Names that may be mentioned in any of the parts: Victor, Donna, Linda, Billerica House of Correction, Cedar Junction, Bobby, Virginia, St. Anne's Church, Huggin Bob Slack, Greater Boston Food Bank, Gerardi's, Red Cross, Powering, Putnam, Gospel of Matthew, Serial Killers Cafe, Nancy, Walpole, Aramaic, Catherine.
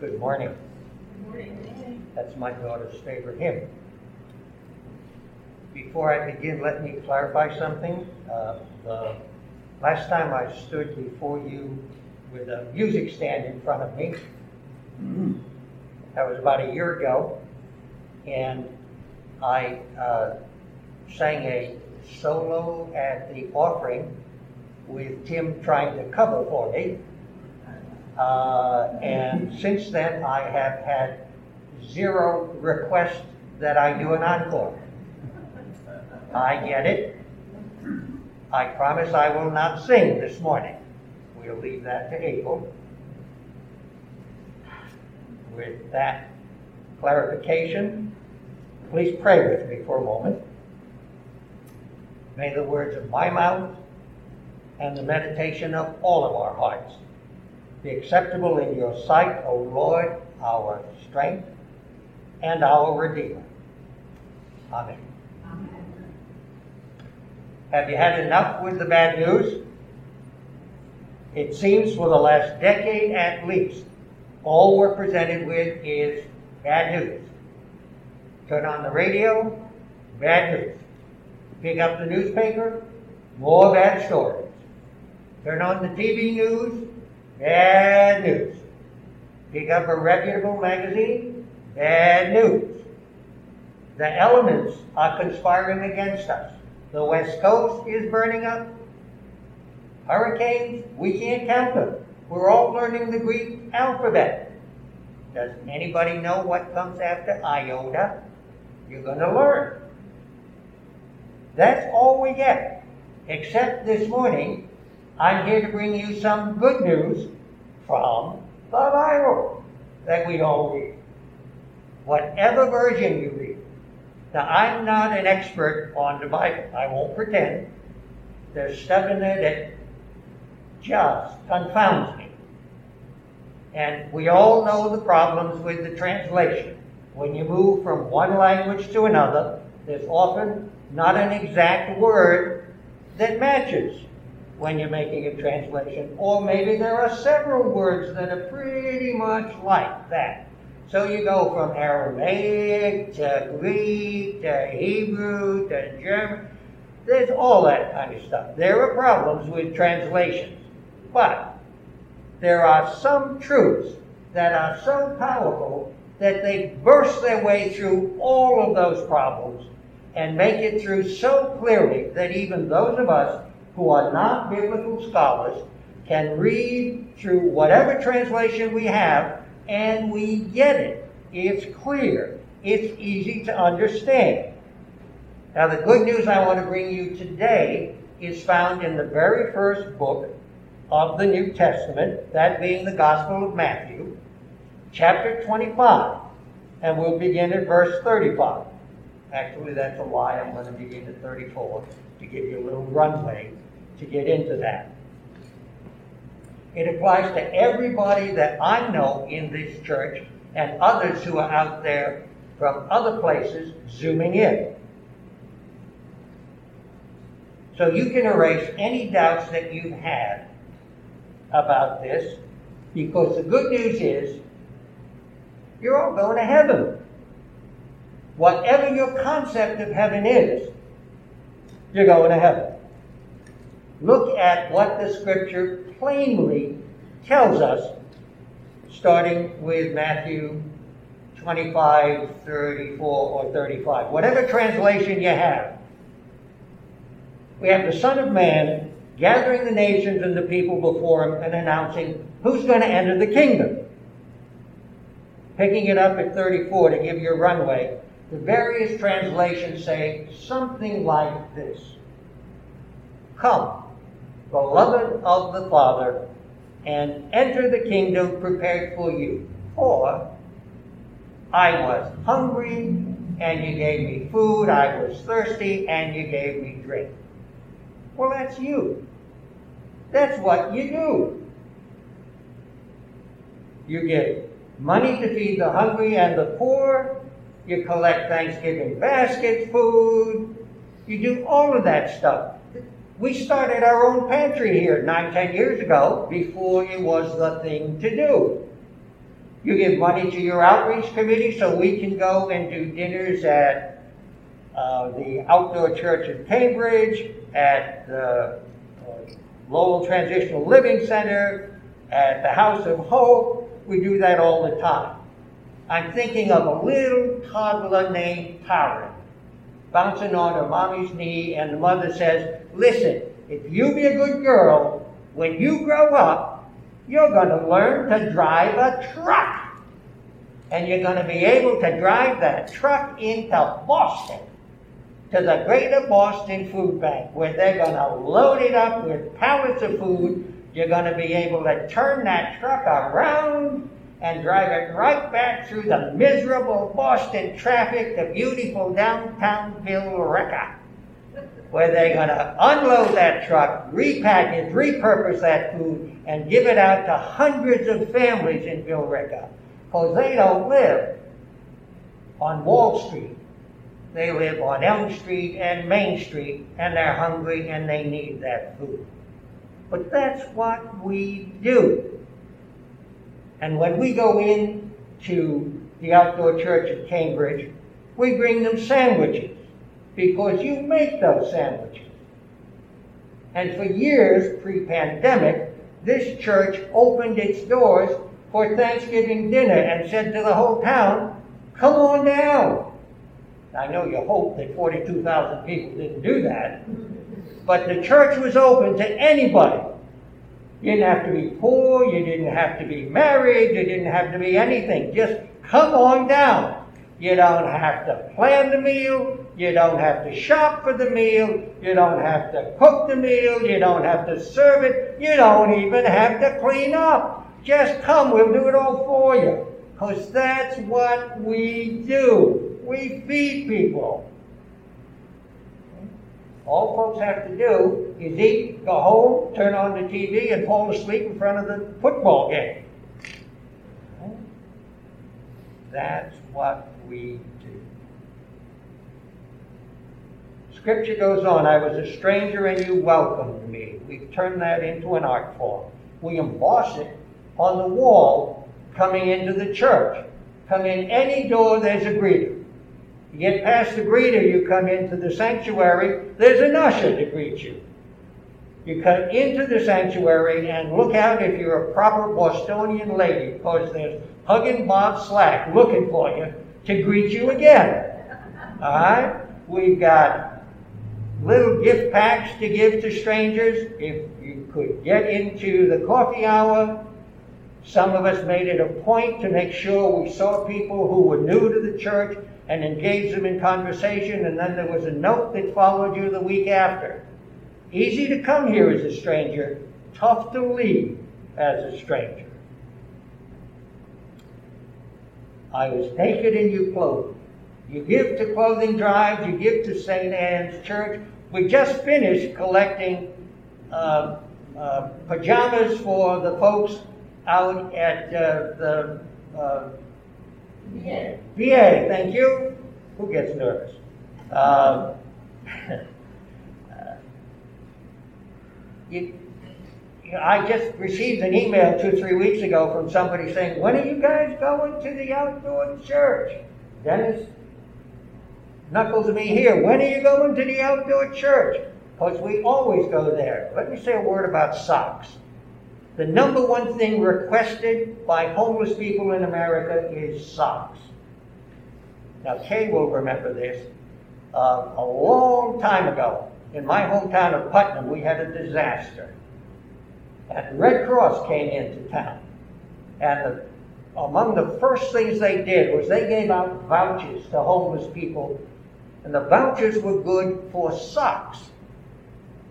Good morning. Good morning. That's my daughter's favorite hymn. Before I begin, let me clarify something. The last time I stood before you with a music stand in front of me, that was about a year ago, and I sang a solo at the offering with Tim trying to cover for me. And since then, I have had zero requests that I do an encore. I get it. I promise I will not sing this morning. We'll leave that to April. With that clarification, please pray with me for a moment. May the words of my mouth and the meditation of all of our hearts be acceptable in your sight, O Lord, our strength and our Redeemer. Amen. Amen. Have you had enough with the bad news? It seems for the last decade at least, all we're presented with is bad news. Turn on the radio, bad news. Pick up the newspaper, more bad stories. Turn on the TV news, bad news. Pick up a reputable magazine, bad news. The elements are conspiring against us. The West Coast is burning up. Hurricanes, we can't count them. We're all learning the Greek alphabet. Does anybody know what comes after iota? You're going to learn. That's all we get, except this morning, I'm here to bring you some good news from the Bible that we all read, whatever version you read. Now, I'm not an expert on the Bible. I won't pretend. There's stuff in there that just confounds me. And we all know the problems with the translation. When you move from one language to another, there's often not an exact word that matches when you're making a translation, or maybe there are several words that are pretty much like that. So you go from Aramaic to Greek to Hebrew to German. There's all that kind of stuff. There are problems with translations, but there are some truths that are so powerful that they burst their way through all of those problems and make it through so clearly that even those of us who are not biblical scholars can read through whatever translation we have, and we get it. It's clear. It's easy to understand. Now, the good news I want to bring you today is found in the very first book of the New Testament, that being the Gospel of Matthew, chapter 25, and we'll begin at verse 35. Actually, that's a lie. I'm going to begin at 34 to give you a little runway to get into that. It applies to everybody that I know in this church and others who are out there from other places zooming in. So you can erase any doubts that you've had about this, because the good news is you're all going to heaven. Whatever your concept of heaven is, you're going to heaven. Look at what the scripture plainly tells us, starting with Matthew 25, 34, or 35. Whatever translation you have. We have the Son of Man gathering the nations and the people before him and announcing who's going to enter the kingdom. Picking it up at 34 to give you a runway. The various translations say something like this. Come, beloved of the Father, and enter the kingdom prepared for you. Or, I was hungry, and you gave me food. I was thirsty, and you gave me drink. Well, that's you. That's what you do. You give money to feed the hungry and the poor. You collect Thanksgiving baskets, food. You do all of that stuff. We started our own pantry here 9-10 years ago before it was the thing to do. You give money to your outreach committee so we can go and do dinners at the outdoor church in Cambridge, at the Lowell Transitional Living Center, at the House of Hope. We do that all the time. I'm thinking of a little toddler named Powering, bouncing onto mommy's knee, and the mother says, "Listen, if you be a good girl, when you grow up, you're going to learn to drive a truck. And you're going to be able to drive that truck into Boston, to the Greater Boston Food Bank, where they're going to load it up with pallets of food. You're going to be able to turn that truck around and drive it right back through the miserable Boston traffic to beautiful downtown Billerica, where they're going to unload that truck, repackage, repurpose that food, and give it out to hundreds of families in Billerica, because they don't live on Wall Street. They live on Elm Street and Main Street, and they're hungry and they need that food." But that's what we do. And when we go in to the outdoor church at Cambridge, we bring them sandwiches, because you make those sandwiches. And for years, pre-pandemic, this church opened its doors for Thanksgiving dinner and said to the whole town, "Come on down." I know you hope that 42,000 people didn't do that, but the church was open to anybody. You didn't have to be poor, you didn't have to be married, you didn't have to be anything. Just come on down. You don't have to plan the meal, you don't have to shop for the meal, you don't have to cook the meal, you don't have to serve it, you don't even have to clean up. Just come, we'll do it all for you. Because that's what we do. We feed people. All folks have to do is eat, go home, turn on the TV, and fall asleep in front of the football game. That's what we do. Scripture goes on, "I was a stranger and you welcomed me." We've turned that into an art form. We emboss it on the wall coming into the church. Come in any door, there's a greeter. You get past the greeter, you come into the sanctuary, there's an usher to greet you. You come into the sanctuary and look out if you're a proper Bostonian lady, because there's Huggin Bob Slack looking for you to greet you again. All right? We've got little gift packs to give to strangers. If you could get into the coffee hour, some of us made it a point to make sure we saw people who were new to the church and engaged them in conversation, and then there was a note that followed you the week after. Easy to come here as a stranger, tough to leave as a stranger. "I was naked and you clothed." You give to clothing drives, you give to St. Anne's Church. We just finished collecting pajamas for the folks out at the VA. VA, thank you. Who gets nervous? I just received an email 2-3 weeks ago from somebody saying, "When are you guys going to the outdoor church?" Dennis knuckles me here. "When are you going to the outdoor church?" Because we always go there. Let me say a word about socks. The number one thing requested by homeless people in America is socks. Now, Kay will remember this. A long time ago, in my hometown of Putnam, we had a disaster. And the Red Cross came into town. And among the first things they did was they gave out vouchers to homeless people. And the vouchers were good for socks.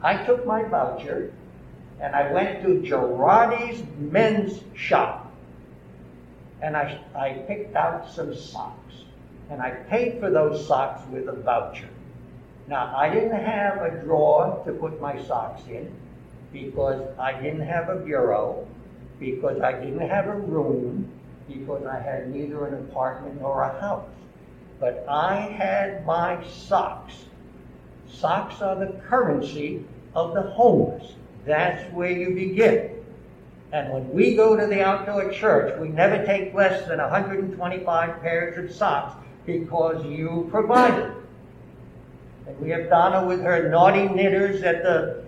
I took my voucher and I went to Gerardi's men's shop, and I picked out some socks, and I paid for those socks with a voucher. Now, I didn't have a drawer to put my socks in, because I didn't have a bureau, because I didn't have a room, because I had neither an apartment nor a house. But I had my socks. Socks are the currency of the homeless. That's where you begin. And when we go to the outdoor church, we never take less than 125 pairs of socks because you provided. And we have Donna with her naughty knitters at the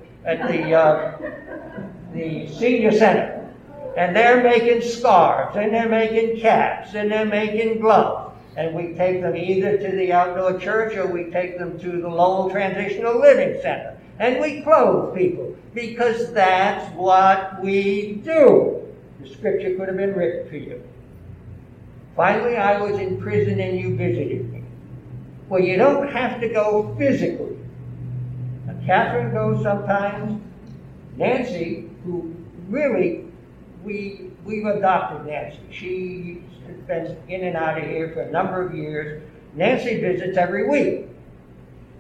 senior center. And they're making scarves, and they're making caps, and they're making gloves. And we take them either to the outdoor church or we take them to the Lowell Transitional Living Center. And we clothe people because that's what we do. The scripture could have been written for you. Finally, I was in prison and you visited me. Well, you don't have to go physically. Now, Catherine goes sometimes. Nancy, who really, we've adopted Nancy. She's been in and out of here for a number of years. Nancy visits every week.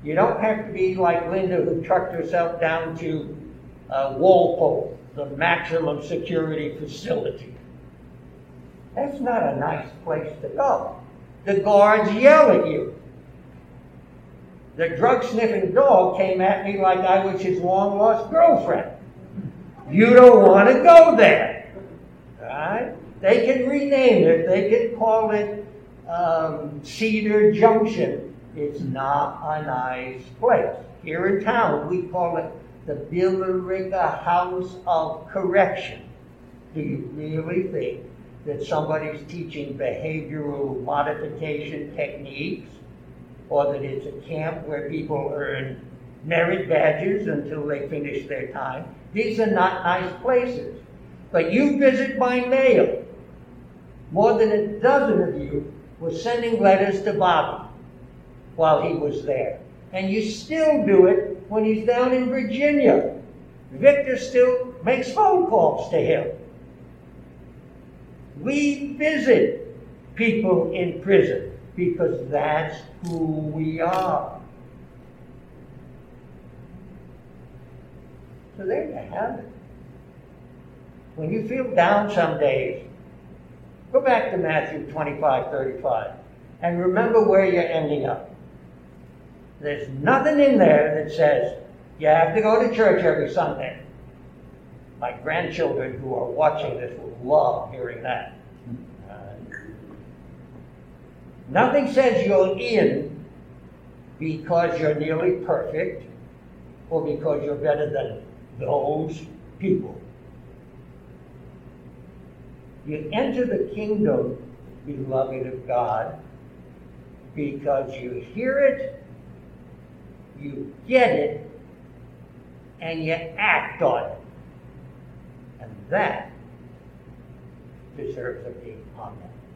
You don't have to be like Linda, who trucked herself down to Walpole, the maximum security facility. That's not a nice place to go. The guards yell at you. The drug-sniffing dog came at me like I was his long-lost girlfriend. You don't want to go there. All right? They can rename it. They can call it Cedar Junction. It's not a nice place. Here in town, we call it the Billerica House of Correction. Do you really think that somebody's teaching behavioral modification techniques, or that it's a camp where people earn merit badges until they finish their time? These are not nice places. But you visit by mail. More than a dozen of you were sending letters to Bobby while he was there. And you still do it when he's down in Virginia. Victor still makes phone calls to him. We visit people in prison because that's who we are. So there you have it. When you feel down some days, go back to Matthew 25:35, and remember where you're ending up. There's nothing in there that says you have to go to church every Sunday. My grandchildren who are watching this will love hearing that. Nothing says you're in because you're nearly perfect or because you're better than those people. You enter the kingdom, beloved of God, because you hear it, you get it, and you act on it. And that deserves a big amen.